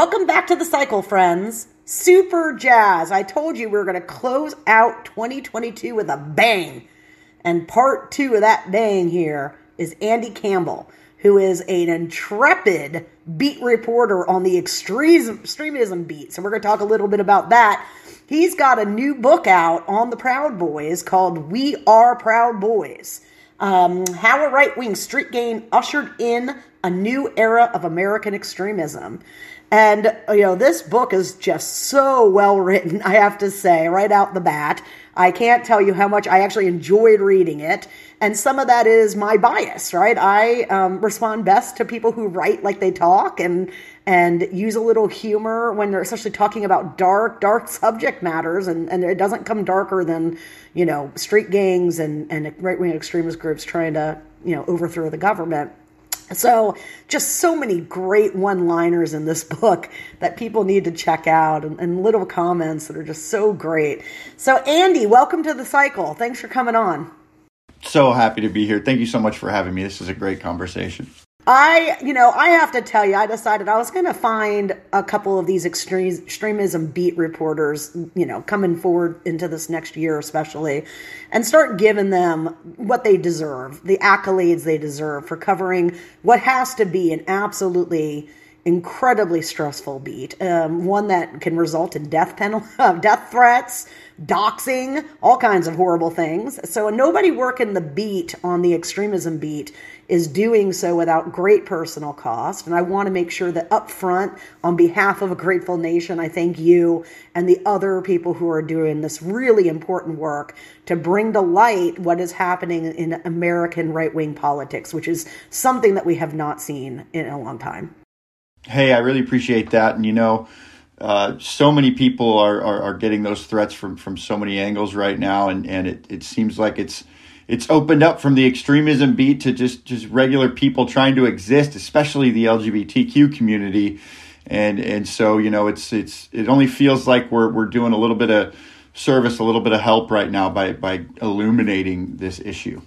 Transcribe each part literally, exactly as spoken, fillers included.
Welcome back to the cycle, friends. Super jazz. I told you we were going to close out twenty twenty-two with a bang. And part two of that bang here is Andy Campbell, who is an intrepid beat reporter on the extremism beat. So we're going to talk a little bit about that. He's got a new book out on the Proud Boys called We Are Proud Boys. Um, how a right-wing street gang ushered in a new era of American extremism. And, you know, this book is just so well written, I have to say, right out the bat. I can't tell you how much I actually enjoyed reading it. And some of that is my bias, right? I um, respond best to people who write like they talk and and use a little humor when they're especially talking about dark, dark subject matters. And, and it doesn't come darker than, you know, street gangs and, and right-wing extremist groups trying to, you know, overthrow the government. So just so many great one-liners in this book that people need to check out, and, and little comments that are just so great. So Andy, welcome to the cycle. Thanks for coming on. So happy to be here. Thank you so much for having me. This is a great conversation. I, you know, I have to tell you, I decided I was going to find a couple of these extreme, extremism beat reporters, you know, coming forward into this next year especially, and start giving them what they deserve, the accolades they deserve for covering what has to be an absolutely incredibly stressful beat, um, one that can result in death penalty, death threats, doxing, all kinds of horrible things. So nobody working the beat on the extremism beat is doing so without great personal cost. And I want to make sure that up front, on behalf of a grateful nation, I thank you and the other people who are doing this really important work to bring to light what is happening in American right-wing politics, which is something that we have not seen in a long time. Hey, I really appreciate that. And, you know, uh, so many people are, are, are getting those threats from, from so many angles right now. And, and it, it seems like it's it's opened up from the extremism beat to just, just regular people trying to exist, especially the L G B T Q community. And and so, you know, it's it's it only feels like we're we're doing a little bit of service, a little bit of help right now by by illuminating this issue.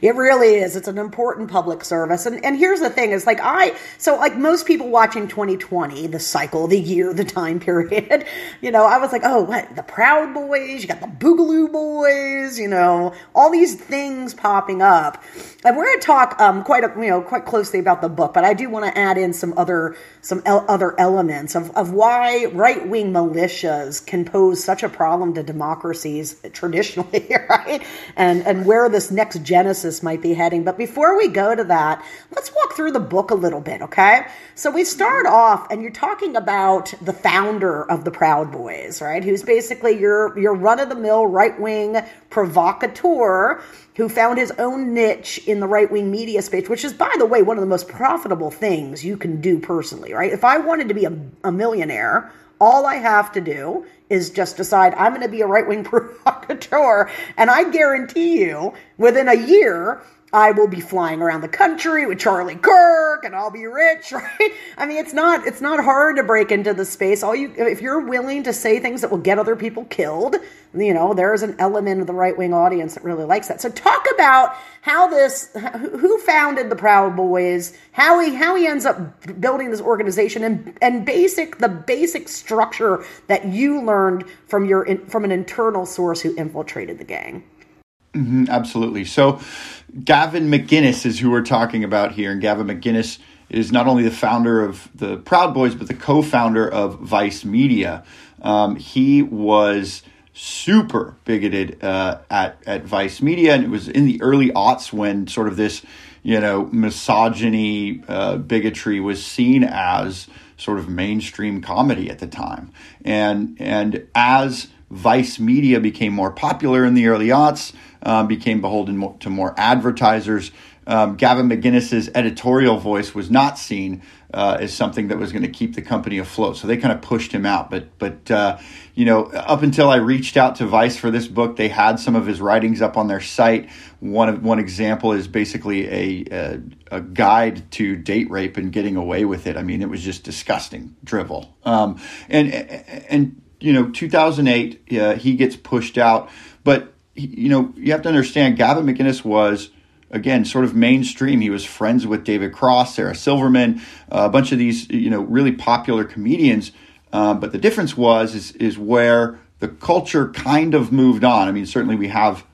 It really is. It's an important public service. And and here's the thing, it's like I, so like most people watching twenty twenty, the cycle, the year, the time period, you know, I was like, oh, what, the Proud Boys, you got the Boogaloo Boys, you know, all these things popping up. And we're going to talk um, quite, a, you know, quite closely about the book, but I do want to add in some other, some el- other elements of, of why right-wing militias can pose such a problem to democracies traditionally, right? And, and where this next gen might be heading. But before we go to that, let's walk through the book a little bit, okay? So we start off, and you're talking about the founder of the Proud Boys, right? Who's basically your, your run-of-the-mill right-wing provocateur who found his own niche in the right-wing media space, which is, by the way, one of the most profitable things you can do personally, right? If I wanted to be a, a millionaire, all I have to do is just decide I'm going to be a right-wing provocateur, and I guarantee you within a year I will be flying around the country with Charlie Kirk, and I'll be rich, right? I mean, it's not it's not hard to break into the space. All you, if you're willing to say things that will get other people killed, you know, there is an element of the right-wing audience that really likes that. So talk about how this, who founded the Proud Boys, how he how he ends up building this organization, and and basic the basic structure that you learned from your from an internal source who infiltrated the gang. Mm-hmm, absolutely. So Gavin McInnes is who we're talking about here. And Gavin McInnes is not only the founder of the Proud Boys, but the co-founder of Vice Media. Um, he was super bigoted uh, at, at Vice Media. And it was in the early aughts when sort of this, you know, misogyny, uh, bigotry was seen as sort of mainstream comedy at the time. And, and as Vice Media became more popular in the early aughts, um, became beholden mo- to more advertisers. Um, Gavin McInnes's editorial voice was not seen uh, as something that was going to keep the company afloat. So they kind of pushed him out. But, but uh, you know, up until I reached out to Vice for this book, they had some of his writings up on their site. One of, one example is basically a, a, a guide to date rape and getting away with it. I mean, it was just disgusting drivel. Um, and, and, you know, two thousand eight, uh, he gets pushed out. But, you know, you have to understand Gavin McInnes was again, sort of mainstream. He was friends with David Cross, Sarah Silverman, uh, a bunch of these, you know, really popular comedians. Uh, but the difference was is, is where the culture kind of moved on. I mean, certainly we have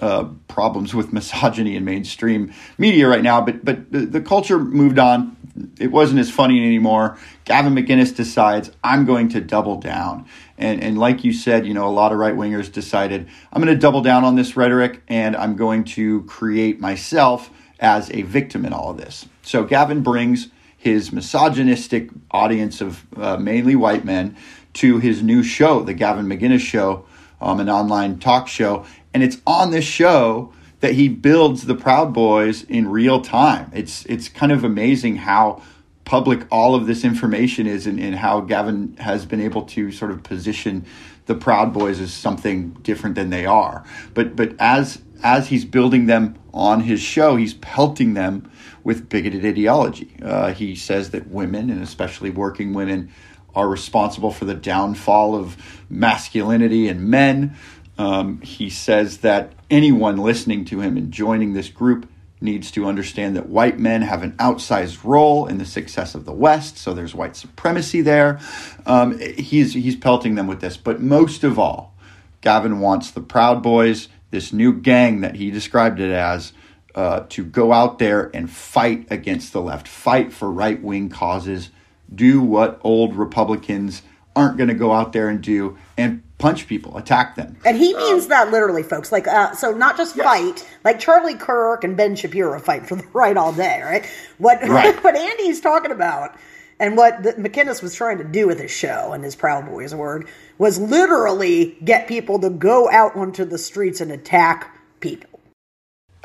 uh, problems with misogyny in mainstream media right now, but but the, the culture moved on. It wasn't as funny anymore. Gavin McInnes decides, I'm going to double down. And and like you said, you know, a lot of right-wingers decided, I'm going to double down on this rhetoric, and I'm going to create myself as a victim in all of this. So Gavin brings his misogynistic audience of uh, mainly white men to his new show, the Gavin McInnes Show, um, an online talk show. And it's on this show that he builds the Proud Boys in real time. It's it's kind of amazing how public all of this information is, and, and how Gavin has been able to sort of position the Proud Boys as something different than they are. But but as as he's building them on his show, he's pelting them with bigoted ideology. Uh, he says that women, and especially working women, are responsible for the downfall of masculinity and men. Um, he says that anyone listening to him and joining this group needs to understand that white men have an outsized role in the success of the West, so there's white supremacy there. Um, he's he's pelting them with this. But most of all, Gavin wants the Proud Boys, this new gang that he described it as, uh, to go out there and fight against the left, fight for right-wing causes, do what old Republicans aren't going to go out there and do, and punch people, attack them. And he means um, that literally, folks. Like, uh, so not just yes. fight, like Charlie Kirk and Ben Shapiro fight for the right all day, right? What, right. What Andy's talking about, and what the, McInnes was trying to do with his show and his Proud Boys word, was literally get people to go out onto the streets and attack people.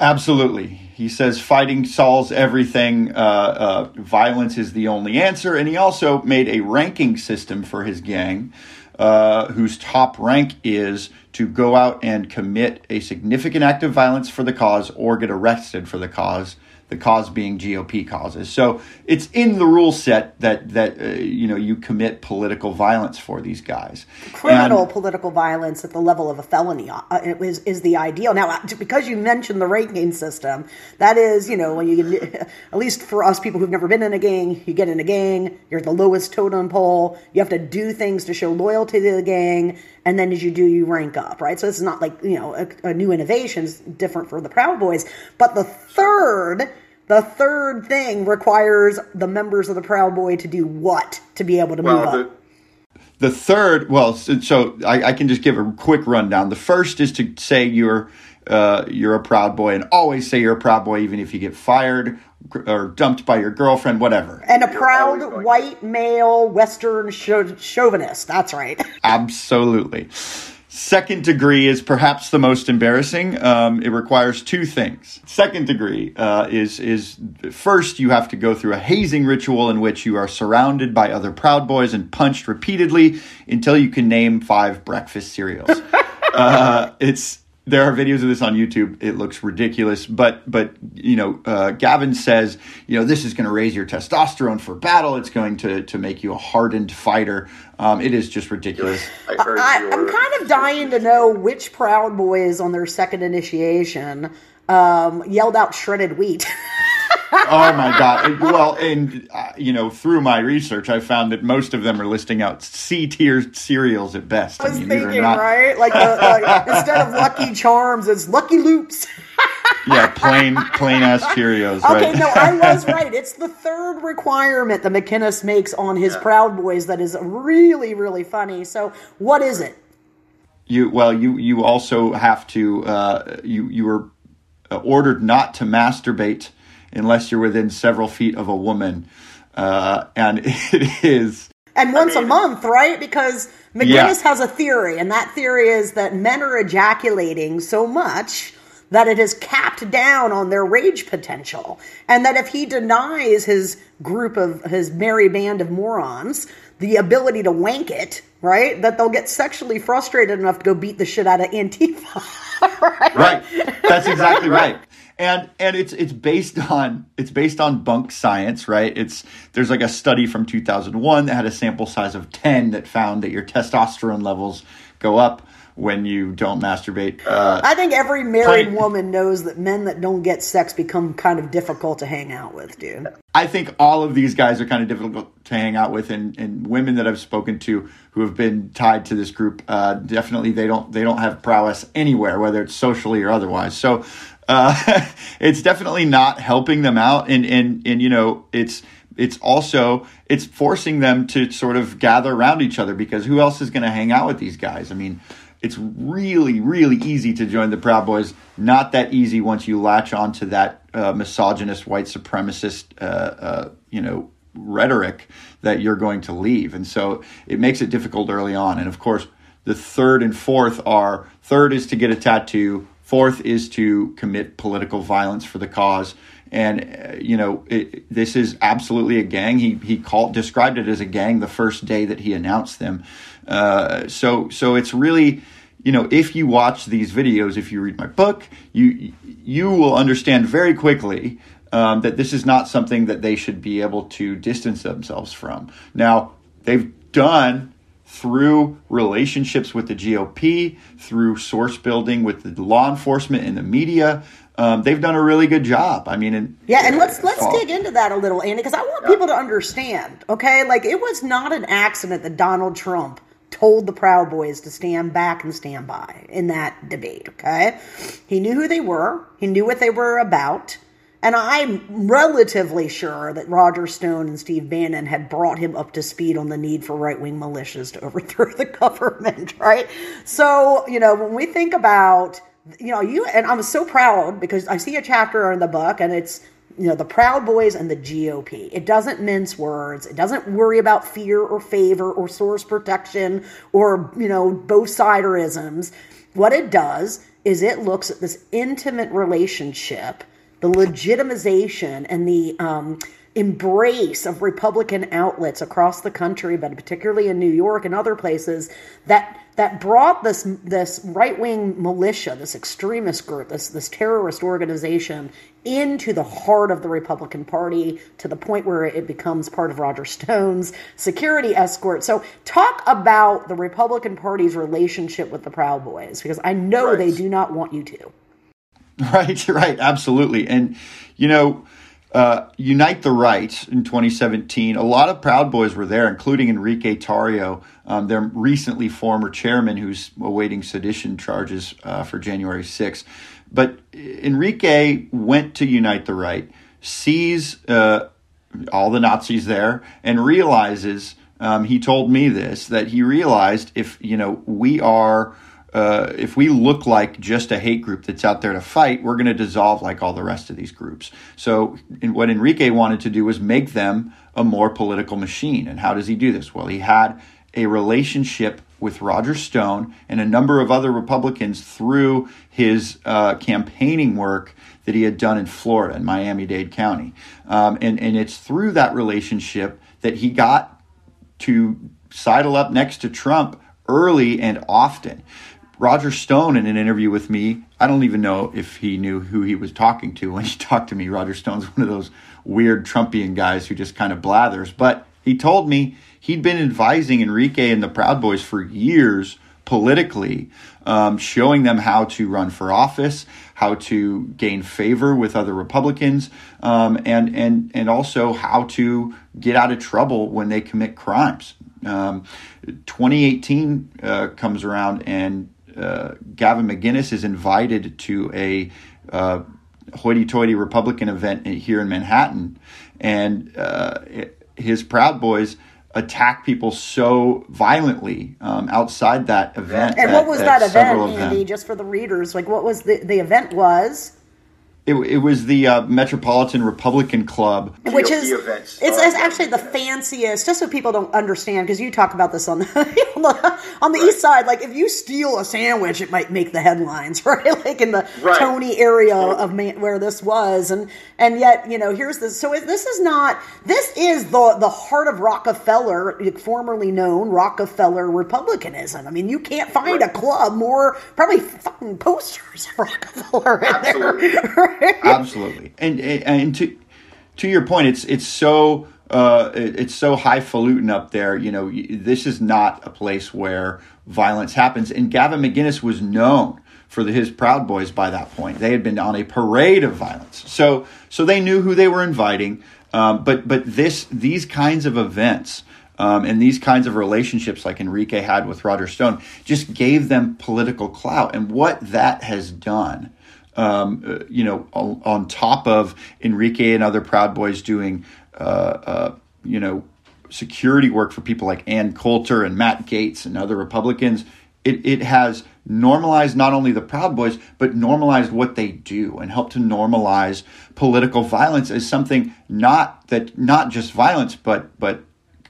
Absolutely. He says fighting solves everything. Uh, uh, violence is the only answer. And he also made a ranking system for his gang, uh, whose top rank is to go out and commit a significant act of violence for the cause or get arrested for the cause, the cause being G O P causes. So it's in the rule set that, that uh, you know, you commit political violence for these guys. Criminal and, political violence at the level of a felony uh, is, is the ideal. Now, because you mentioned the ranking system, that is, you know, when you get, at least for us people who've never been in a gang, you get in a gang, you're the lowest totem pole, you have to do things to show loyalty to the gang, and then as you do, you rank up, right? So this is not like, you know, a, a new innovation. It's different for the Proud Boys. But the third... The third thing requires the members of the Proud Boy to do what to be able to well, move up? The, the third, well, so, so I, I can just give a quick rundown. The first is to say you're uh, you're a Proud Boy, and always say you're a Proud Boy, even if you get fired or dumped by your girlfriend, whatever. And a proud white male Western cho- chauvinist. That's right. Absolutely. Second degree is perhaps the most embarrassing. Um, it requires two things. Second degree uh, is is first you have to go through a hazing ritual in which you are surrounded by other Proud Boys and punched repeatedly until you can name five breakfast cereals. uh, it's there are videos of this on YouTube. It looks ridiculous, but but you know uh, Gavin says you know this is going to raise your testosterone for battle. It's going to to make you a hardened fighter. Um, it is just ridiculous. I heard I, your, I'm kind of dying to know which Proud Boys on their second initiation um, yelled out shredded wheat. Oh, my God. Well, and, uh, you know, through my research, I found that most of them are listing out C-tier cereals at best. I was I mean, thinking, not... right? Like, the, like instead of Lucky Charms, it's Lucky Loops. Yeah, plain, plain-ass Cheerios, okay, right? Okay, no, I was right. It's the third requirement that McInnes makes on his yeah. Proud Boys that is really, really funny. So what is it? You Well, you, you also have to uh, – you, you were ordered not to masturbate unless you're within several feet of a woman. Uh, and it is... And once I mean, a month, right? Because McInnes yeah. has a theory, and that theory is that men are ejaculating so much that it has capped down on their rage potential. And that if he denies his group of, his merry band of morons, the ability to wank it, right, that they'll get sexually frustrated enough to go beat the shit out of Antifa. Right? Right. That's exactly right. And and it's it's based on it's based on bunk science, right? It's there's like a study from two thousand one that had a sample size of ten that found that your testosterone levels go up when you don't masturbate. Uh, I think every married play- woman knows that men that don't get sex become kind of difficult to hang out with, dude. I think all of these guys are kind of difficult to hang out with, and, and women that I've spoken to who have been tied to this group, uh, definitely they don't they don't have prowess anywhere, whether it's socially or otherwise. So uh, it's definitely not helping them out, and and and you know it's. It's also, it's forcing them to sort of gather around each other, because who else is going to hang out with these guys? I mean, it's really, really easy to join the Proud Boys. Not that easy once you latch on to that uh, misogynist, white supremacist, uh, uh, you know, rhetoric that you're going to leave. And so it makes it difficult early on. And of course, the third and fourth are, third is to get a tattoo. Fourth is to commit political violence for the cause. And, uh, you know, it, this is absolutely a gang. He he called described it as a gang the first day that he announced them. Uh, so so it's really, you know, if you watch these videos, if you read my book, you you will understand very quickly um, that this is not something that they should be able to distance themselves from. Now, they've done through relationships with the G O P, through source building with the law enforcement and the media. Um, they've done a really good job. I mean, and, yeah, and let's let's all. dig into that a little, Andy, because I want yeah. people to understand. Okay, like it was not an accident that Donald Trump told the Proud Boys to stand back and stand by in that debate. Okay, he knew who they were, he knew what they were about, and I'm relatively sure that Roger Stone and Steve Bannon had brought him up to speed on the need for right wing militias to overthrow the government. Right, so you know when we think about. You know, you and I'm so proud because I see a chapter in the book and it's, you know, the Proud Boys and the G O P. It doesn't mince words. It doesn't worry about fear or favor or source protection or, you know, both siderisms. What it does is it looks at this intimate relationship, the legitimization and the um, embrace of Republican outlets across the country, but particularly in New York and other places that that brought this this right-wing militia, this extremist group, this this terrorist organization into the heart of the Republican Party to the point where it becomes part of Roger Stone's security escort. So talk about the Republican Party's relationship with the Proud Boys, because I know right. they do not want you to. Right, right, absolutely. And, you know, uh, Unite the Right in twenty seventeen, a lot of Proud Boys were there, including Enrique Tarrio, um, their recently former chairman who's awaiting sedition charges uh, for January sixth. But Enrique went to Unite the Right, sees uh, all the Nazis there, and realizes, um, he told me this, that he realized if, you know, we are... Uh, if we look like just a hate group that's out there to fight, we're going to dissolve like all the rest of these groups. So in, what Enrique wanted to do was make them a more political machine. And how does he do this? Well, he had a relationship with Roger Stone and a number of other Republicans through his uh, campaigning work that he had done in Florida, in Miami-Dade County. Um, and, and it's through that relationship that he got to sidle up next to Trump early and often. Roger Stone, in an interview with me, I don't even know if he knew who he was talking to when he talked to me. Roger Stone's one of those weird Trumpian guys who just kind of blathers. But he told me he'd been advising Enrique and the Proud Boys for years politically, um, showing them how to run for office, how to gain favor with other Republicans, um, and, and, and also how to get out of trouble when they commit crimes. Um, twenty eighteen uh, comes around and Uh, Gavin McInnes is invited to a uh, hoity-toity Republican event here in Manhattan, and uh, his Proud Boys attack people so violently um, outside that event. And at, what was that event, Andy, just for the readers? Like, what was the, the event was? It, it was the uh, Metropolitan Republican Club, which is it's, it's actually the fanciest. Just so people don't understand, because you talk about this on the on the, on the right. East Side. Like if you steal a sandwich, it might make the headlines, right? Like in the right. Tony area of man, where this was, and and yet you know here's this. So this is not this is the the heart of Rockefeller, formerly known Rockefeller Republicanism. I mean, you can't find right. a club more probably fucking posters of Rockefeller in Absolutely. There. Absolutely. And and to to your point, it's it's so uh, it, it's so highfalutin up there. You know, this is not a place where violence happens. And Gavin McInnes was known for the, his Proud Boys by that point. They had been on a parade of violence. So so they knew who they were inviting. Um, but but this these kinds of events um, and these kinds of relationships like Enrique had with Roger Stone just gave them political clout. And what that has done, um, you know, on, on top of Enrique and other Proud Boys doing, uh, uh, you know, security work for people like Ann Coulter and Matt Gaetz and other Republicans, it, it has normalized not only the Proud Boys, but normalized what they do and helped to normalize political violence as something not that not just violence, but but,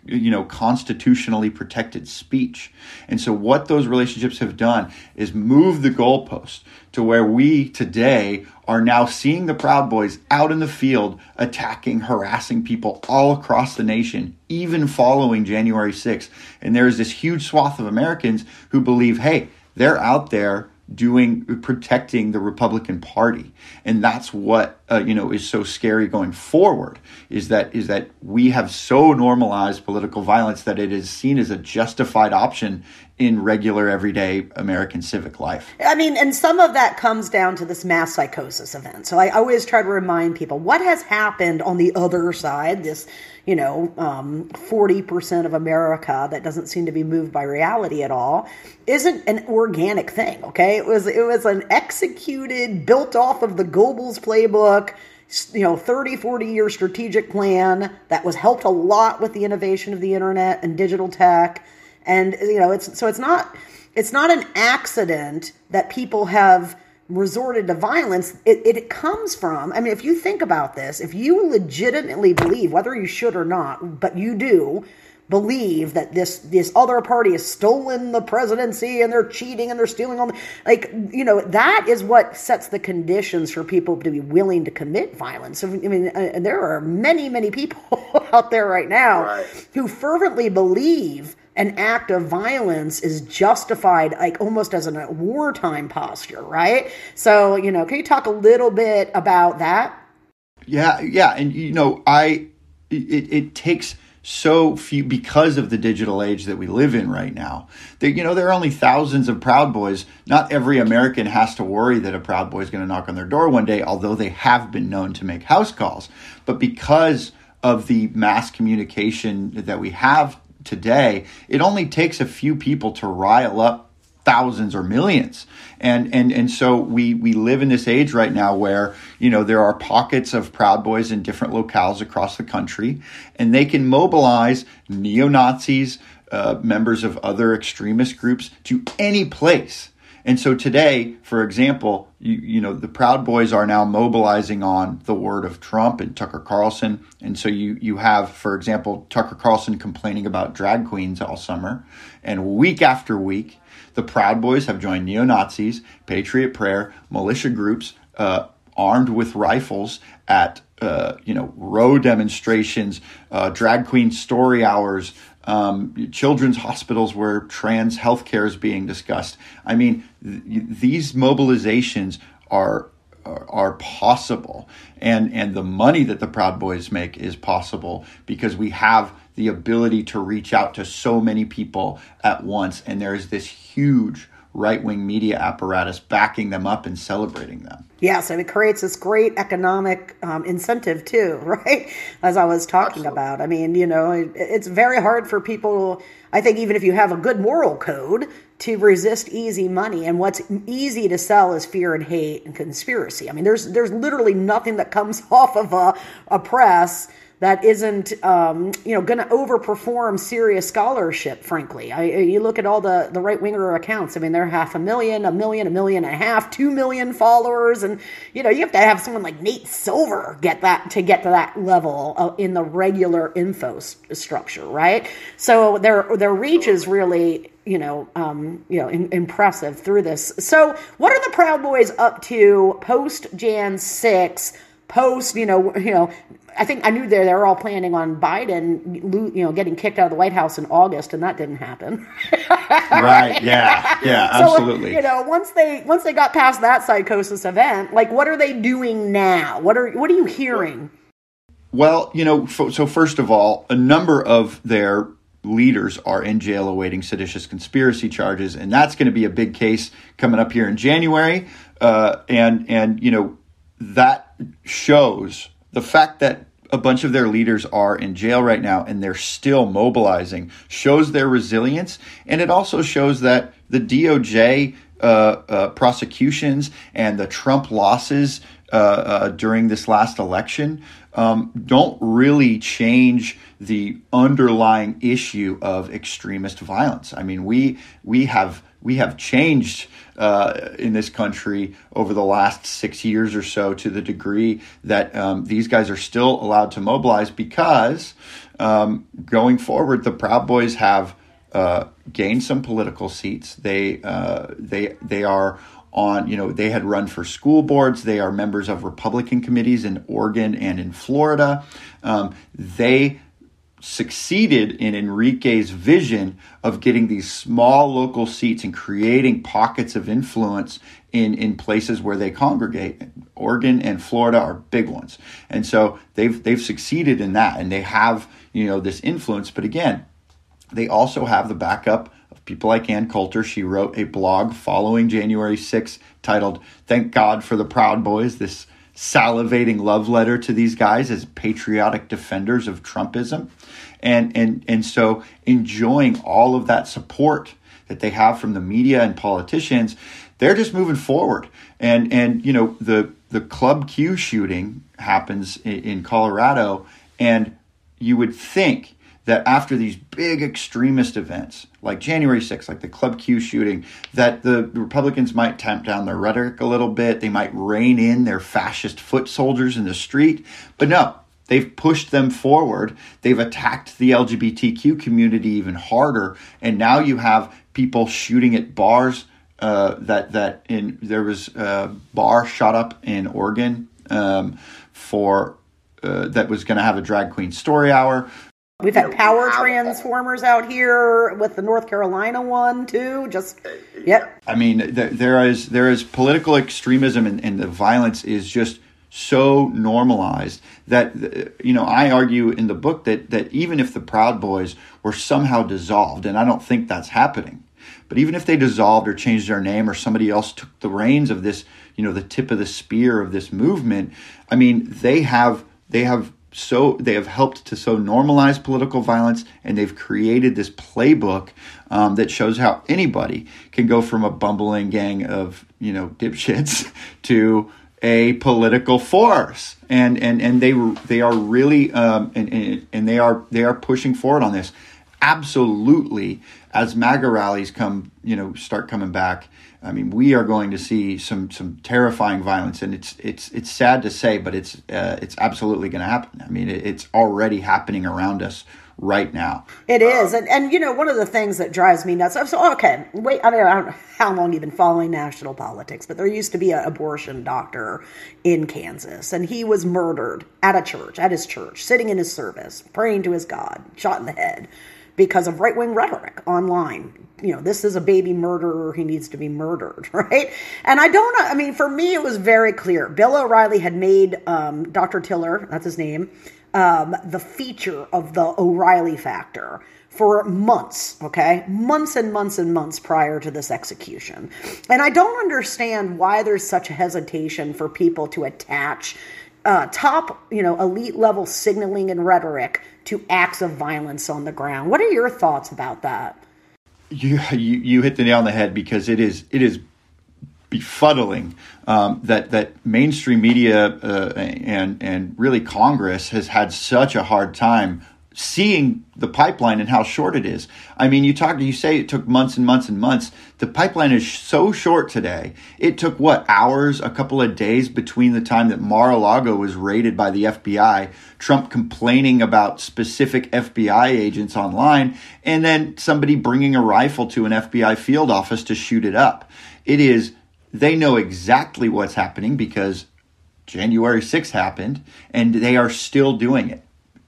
you know, constitutionally protected speech. And so what those relationships have done is move the goalpost to where we today are now seeing the Proud Boys out in the field attacking, harassing people all across the nation, even following January sixth. And there is this huge swath of Americans who believe, hey, they're out there doing protecting the Republican Party, and that's what uh, you know is so scary going forward. Is that is that we have so normalized political violence that it is seen as a justified option in regular everyday American civic life. I mean, and some of that comes down to this mass psychosis event. So I always try to remind people what has happened on the other side. This, you know, um, forty percent of America that doesn't seem to be moved by reality at all isn't an organic thing, okay? It was it was an executed, built off of the Goebbels playbook, you know, thirty, forty-year strategic plan that was helped a lot with the innovation of the internet and digital tech. And, you know, it's so it's not it's not an accident that people have resorted to violence. It, it comes from, I mean, if you think about this, if you legitimately believe, whether you should or not, but you do believe that this this other party has stolen the presidency and they're cheating and they're stealing all the, like, you know, that is what sets the conditions for people to be willing to commit violence. I mean, uh, there are many, many people out there right now right. who fervently believe an act of violence is justified, like almost as a wartime posture, right? So, you know, can you talk a little bit about that? Yeah, yeah, and you know, I it, it takes so few because of the digital age that we live in right now. That you know, there are only thousands of Proud Boys. Not every American has to worry that a Proud Boy is going to knock on their door one day, although they have been known to make house calls. But because of the mass communication that we have today, it only takes a few people to rile up thousands or millions. And and and so we we live in this age right now where, you know, there are pockets of Proud Boys in different locales across the country, and they can mobilize neo-Nazis, uh, members of other extremist groups to any place. And so today, for example, you, you know, the Proud Boys are now mobilizing on the word of Trump and Tucker Carlson. And so you you have, for example, Tucker Carlson complaining about drag queens all summer. And week after week, the Proud Boys have joined neo-Nazis, Patriot Prayer, militia groups uh, armed with rifles at, uh, you know, row demonstrations, uh, drag queen story hours, Um, children's hospitals where trans healthcare is being discussed. I mean, th- these mobilizations are, are are possible, and and the money that the Proud Boys make is possible because we have the ability to reach out to so many people at once, and there is this huge right-wing media apparatus backing them up and celebrating them. Yes, and it creates this great economic um, incentive too, right? As I was talking Absolutely. about. I mean, you know, it, it's very hard for people, I think, even if you have a good moral code, to resist easy money. And what's easy to sell is fear and hate and conspiracy. I mean, there's there's literally nothing that comes off of a, a press that isn't, um, you know, going to overperform serious scholarship, frankly. I, you look at all the, the right-winger accounts. I mean, they're half a million, a million, a million and a half, two million followers. And, you know, you have to have someone like Nate Silver get that to get to that level of, in the regular info st- structure, right? So their their reach is really, you know, um, you know, in, impressive through this. So what are the Proud Boys up to post January sixth? Post, you know, you know, I think I knew they're they're all planning on Biden, you know, getting kicked out of the White House in August, and that didn't happen. Right? Yeah, yeah, so, absolutely. You know, once they once they got past that psychosis event, like, what are they doing now? What are what are you hearing? Well, you know, so first of all, a number of their leaders are in jail awaiting seditious conspiracy charges, and that's going to be a big case coming up here in January. Uh, and, and you know, that shows the fact that a bunch of their leaders are in jail right now and they're still mobilizing, shows their resilience. And it also shows that the D O J uh, uh, prosecutions and the Trump losses uh, uh, during this last election um, don't really change the underlying issue of extremist violence. I mean, we we have we have changed uh, in this country over the last six years or so to the degree that um, these guys are still allowed to mobilize because um, going forward, the Proud Boys have uh, gained some political seats. They uh, they they are on, you know, they had run for school boards. They are members of Republican committees in Oregon and in Florida. Um, they succeeded in Enrique's vision of getting these small local seats and creating pockets of influence in, in places where they congregate. Oregon and Florida are big ones. And so they've they've succeeded in that, and they have, you know, this influence. But again, they also have the backup of people like Ann Coulter. She wrote a blog following January sixth titled, "Thank God for the Proud Boys," this salivating love letter to these guys as patriotic defenders of Trumpism. And, and, and so enjoying all of that support that they have from the media and politicians, they're just moving forward. And, and you know, the, the Club Q shooting happens in, in Colorado, and you would think that after these big extremist events like January sixth, like the Club Q shooting, that the Republicans might tamp down their rhetoric a little bit. They might rein in their fascist foot soldiers in the street. But no, they've pushed them forward. They've attacked the L G B T Q community even harder. And now you have people shooting at bars. Uh, that that in there was a bar shot up in Oregon um, for uh, that was going to have a drag queen story hour. We've had power transformers out here with the North Carolina one, too. Just, yep. I mean, there, there is there is political extremism, and, and the violence is just so normalized that, you know, I argue in the book that, that even if the Proud Boys were somehow dissolved, and I don't think that's happening, but even if they dissolved or changed their name or somebody else took the reins of this, you know, the tip of the spear of this movement, I mean, they have they have. So they have helped to so normalize political violence, and they've created this playbook um, that shows how anybody can go from a bumbling gang of, you know, dipshits to a political force. And and and they they are really um, and, and and they are they are pushing forward on this. Absolutely, as MAGA rallies come, you know, start coming back. I mean, we are going to see some some terrifying violence, and it's it's it's sad to say, but it's uh, it's absolutely going to happen. I mean, it, it's already happening around us right now. It is, and and you know, one of the things that drives me nuts. So okay, wait. I mean, I don't know how long you've been following national politics, but there used to be an abortion doctor in Kansas, and he was murdered at a church, at his church, sitting in his service, praying to his God, shot in the head, because of right-wing rhetoric online. You know, this is a baby murderer. He needs to be murdered, right? And I don't know. I mean, for me, it was very clear. Bill O'Reilly had made um, Doctor Tiller, that's his name, um, the feature of the O'Reilly Factor for months, okay? Months and months and months prior to this execution. And I don't understand why there's such a hesitation for people to attach Uh, top, you know, elite level signaling and rhetoric to acts of violence on the ground. What are your thoughts about that? You you, you hit the nail on the head, because it is it is befuddling um, that that mainstream media uh, and and really Congress has had such a hard time seeing the pipeline and how short it is. I mean, you talk, you say it took months and months and months. The pipeline is so short today. It took what, hours, a couple of days between the time that Mar-a-Lago was raided by the F B I, Trump complaining about specific F B I agents online, and then somebody bringing a rifle to an F B I field office to shoot it up. It is, they know exactly what's happening because January sixth happened, and they are still doing it.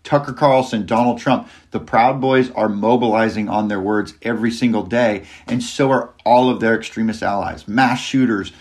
Tucker Carlson, Donald Trump, the Proud Boys are mobilizing on their words every single day, and so are all of their extremist allies, mass shooters,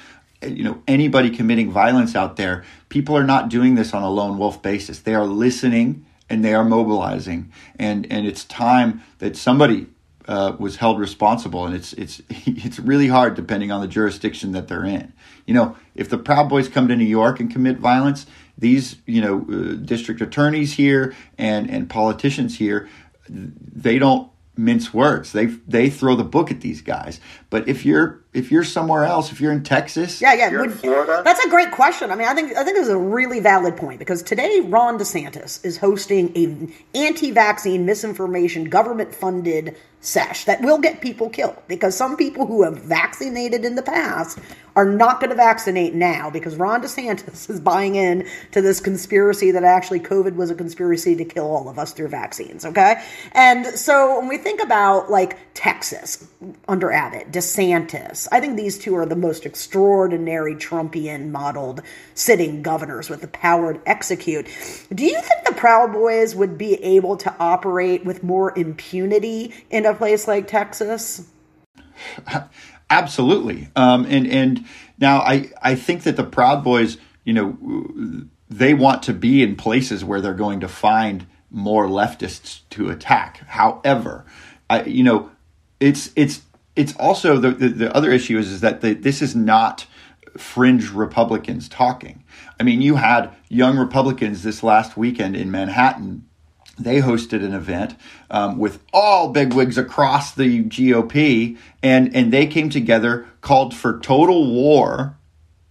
you know, anybody committing violence out there, people are not doing this on a lone wolf basis. They are listening and they are mobilizing. And and it's time that somebody uh, was held responsible. And it's it's it's really hard depending on the jurisdiction that they're in. You know, if the Proud Boys come to New York and commit violence, these, you know, uh, district attorneys here and, and politicians here, they don't mince words. They they throw the book at these guys. But if you're if you're somewhere else, if you're in Texas, yeah, yeah, would, that's a great question. I mean, I think I think this is a really valid point, because today Ron DeSantis is hosting an anti-vaccine, misinformation, government-funded sesh that will get people killed, because some people who have vaccinated in the past are not going to vaccinate now because Ron DeSantis is buying in to this conspiracy that actually COVID was a conspiracy to kill all of us through vaccines, okay? And so when we think about, like, Texas under Abbott, DeSantis, I think these two are the most extraordinary Trumpian modeled sitting governors with the power to execute. Do you think the Proud Boys would be able to operate with more impunity in a place like Texas? Absolutely. Um, and, and now I, I think that the Proud Boys, you know, they want to be in places where they're going to find more leftists to attack. However, I, you know, it's it's it's also the, the, the other issue is, is that the, this is not fringe Republicans talking. I mean, you had young Republicans this last weekend in Manhattan. They hosted an event um, with all bigwigs across the G O P, and, and they came together, called for total war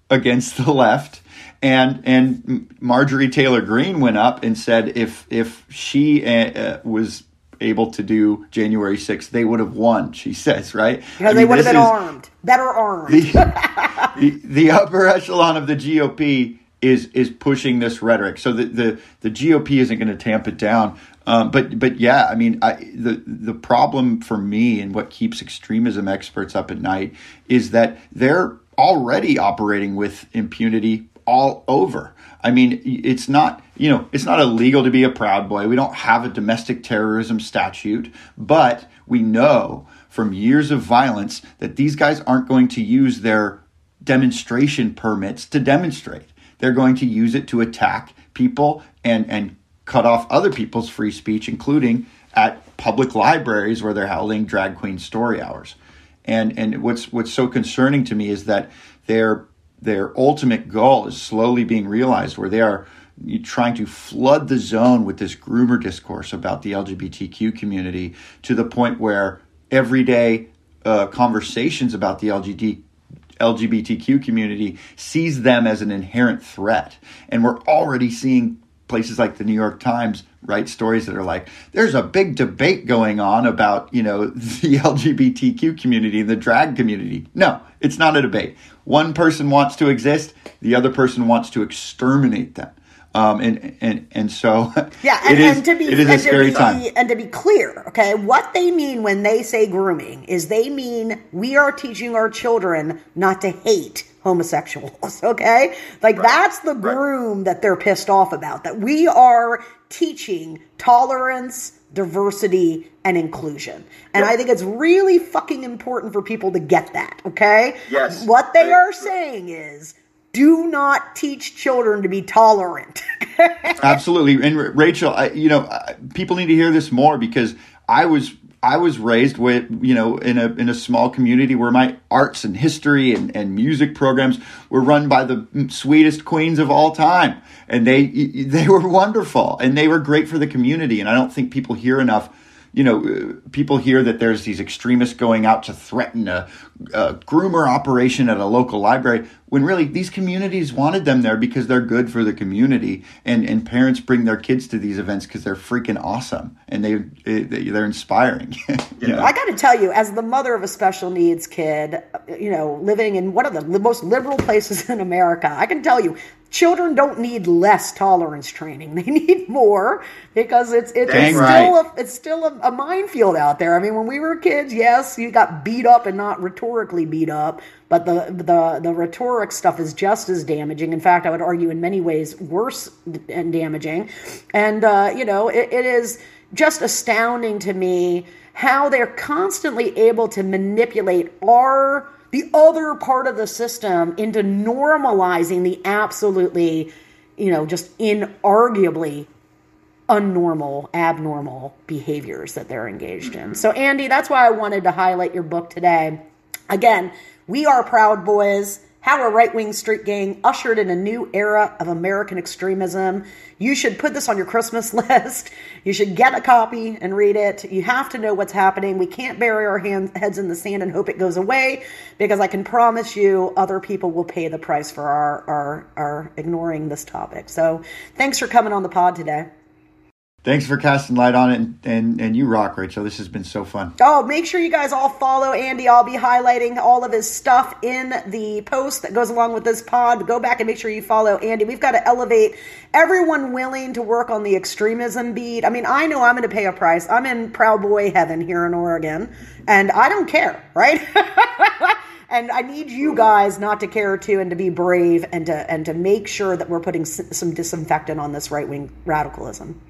against the left, and and Marjorie Taylor Greene went up and said if if she uh, was able to do January sixth, they would have won, she says, right? You know, I mean, they would have been armed, better armed. The, the, the upper echelon of the G O P is is pushing this rhetoric. So the, the, the G O P isn't going to tamp it down. Um, but but yeah, I mean, I, the, the problem for me and what keeps extremism experts up at night is that they're already operating with impunity all over. I mean, it's not, you know, it's not illegal to be a Proud Boy. We don't have a domestic terrorism statute, but we know from years of violence that these guys aren't going to use their demonstration permits to demonstrate. They're going to use it to attack people and, and cut off other people's free speech, including at public libraries where they're holding drag queen story hours. And and what's what's so concerning to me is that their their ultimate goal is slowly being realized, where they are trying to flood the zone with this groomer discourse about the L G B T Q community, to the point where everyday uh, conversations about the L G B T L G B T Q community sees them as an inherent threat. And we're already seeing places like the New York Times write stories that are like, there's a big debate going on about, you know, the L G B T Q community and the drag community. No, it's not a debate. One person wants to exist. The other person wants to exterminate them. Um, and, and, and so yeah, and, it is, and to be, it is a and scary to be, time. And to be clear, okay, what they mean when they say grooming is they mean we are teaching our children not to hate homosexuals, okay? Like, right. That's the groom right. that they're pissed off about, that we are teaching tolerance, diversity, and inclusion. And yep. I think it's really fucking important for people to get that, okay? Yes. What they are saying is, do not teach children to be tolerant. Absolutely. And Rachel, I, you know, people need to hear this more, because I was I was raised with, you know, in a in a small community where my arts and history and, and music programs were run by the sweetest queens of all time. And they they were wonderful and they were great for the community. And I don't think people hear enough. You know, people hear that there's these extremists going out to threaten a, a groomer operation at a local library, when really these communities wanted them there because they're good for the community. And, and parents bring their kids to these events because they're freaking awesome and they, they, they're inspiring. You know? I got to tell you, as the mother of a special needs kid, you know, living in one of the most liberal places in America, I can tell you, children don't need less tolerance training. They need more, because it's it's, it's still right. a, it's still a, a minefield out there. I mean, when we were kids, yes, you got beat up, and not rhetorically beat up, but the the the rhetoric stuff is just as damaging. In fact, I would argue in many ways worse and damaging. And uh, you know, it, it is just astounding to me how they're constantly able to manipulate our the other part of the system into normalizing the absolutely, you know, just inarguably unnormal, abnormal behaviors that they're engaged in. So, Andy, that's why I wanted to highlight your book today. Again, We Are Proud Boys, How a Right-Wing Street Gang Ushered in a New Era of American Extremism. You should put this on your Christmas list. You should get a copy and read it. You have to know what's happening. We can't bury our hands, heads in the sand and hope it goes away, because I can promise you other people will pay the price for our, our, our ignoring this topic. So thanks for coming on the pod today. Thanks for casting light on it, and, and, and you rock, Rachel. This has been so fun. Oh, make sure you guys all follow Andy. I'll be highlighting all of his stuff in the post that goes along with this pod. Go back and make sure you follow Andy. We've got to elevate everyone willing to work on the extremism beat. I mean, I know I'm going to pay a price. I'm in Proud Boy heaven here in Oregon, and I don't care, right? And I need you guys not to care too, and to be brave, and to and to make sure that we're putting some disinfectant on this right-wing radicalism.